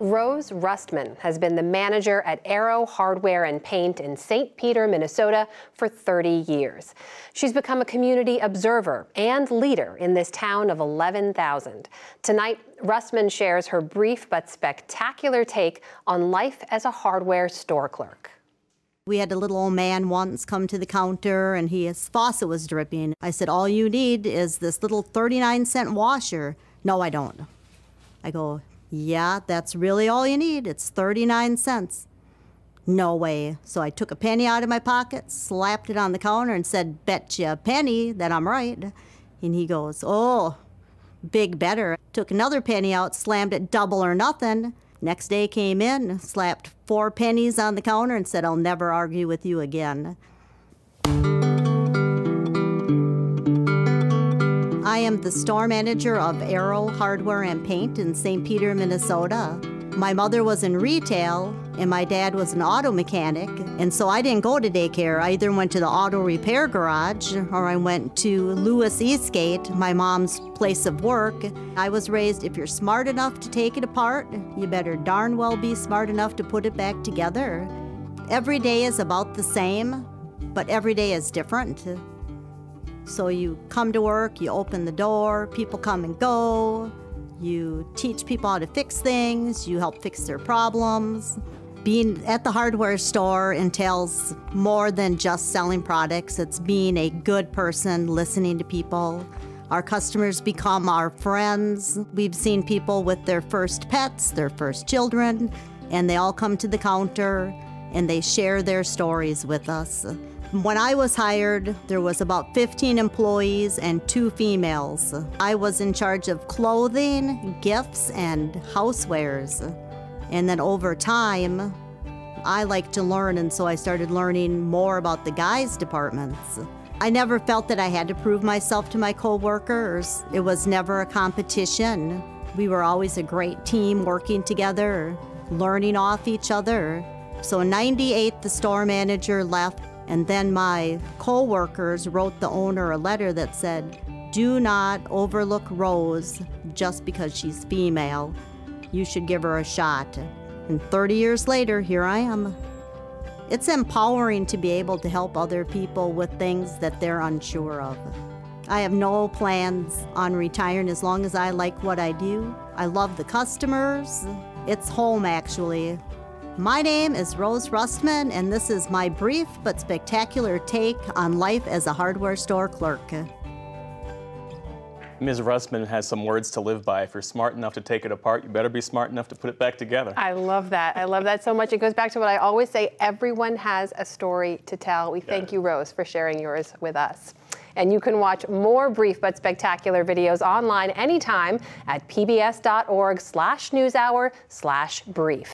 Rose Rustman has been the manager at Arrow Hardware and Paint in St. Peter, Minnesota for 30 years. She's become a community observer and leader in this town of 11,000. Tonight, Rustman shares her brief but spectacular take on life as a hardware store clerk. We had a little old man once come to the counter and his faucet was dripping. I said, all you need is this little 39-cent washer. No, I don't. I go, yeah, that's really all you need. It's 39 cents. No way. So I took a penny out of my pocket, slapped it on the counter and said, betcha a penny that I'm right. And he goes, oh, big better. Took another penny out, slammed it double or nothing. Next day came in, slapped 4 pennies on the counter and said, I'll never argue with you again. I am the store manager of Arrow Hardware and Paint in St. Peter, Minnesota. My mother was in retail and my dad was an auto mechanic, and so I didn't go to daycare. I either went to the auto repair garage or I went to Lewis Eastgate, my mom's place of work. I was raised, if you're smart enough to take it apart, you better darn well be smart enough to put it back together. Every day is about the same, but every day is different. So you come to work, you open the door, people come and go, you teach people how to fix things, you help fix their problems. Being at the hardware store entails more than just selling products. It's being a good person, listening to people. Our customers become our friends. We've seen people with their first pets, their first children, and they all come to the counter and they share their stories with us. When I was hired, there was about 15 employees and 2 females. I was in charge of clothing, gifts, and housewares. And then over time, I like to learn, and so I started learning more about the guys' departments. I never felt that I had to prove myself to my coworkers. It was never a competition. We were always a great team working together, learning off each other. So in '98, the store manager left. And then my co-workers wrote the owner a letter that said, do not overlook Rose just because she's female. You should give her a shot. And 30 years later, here I am. It's empowering to be able to help other people with things that they're unsure of. I have no plans on retiring as long as I like what I do. I love the customers. It's home, actually. My name is Rose Rustman, and this is my brief but spectacular take on life as a hardware store clerk. Ms. Rustman has some words to live by. If you're smart enough to take it apart, you better be smart enough to put it back together. I love that. I love that so much. It goes back to what I always say, everyone has a story to tell. We thank you, Rose, for sharing yours with us. And you can watch more Brief But Spectacular videos online anytime at pbs.org/newshour/brief.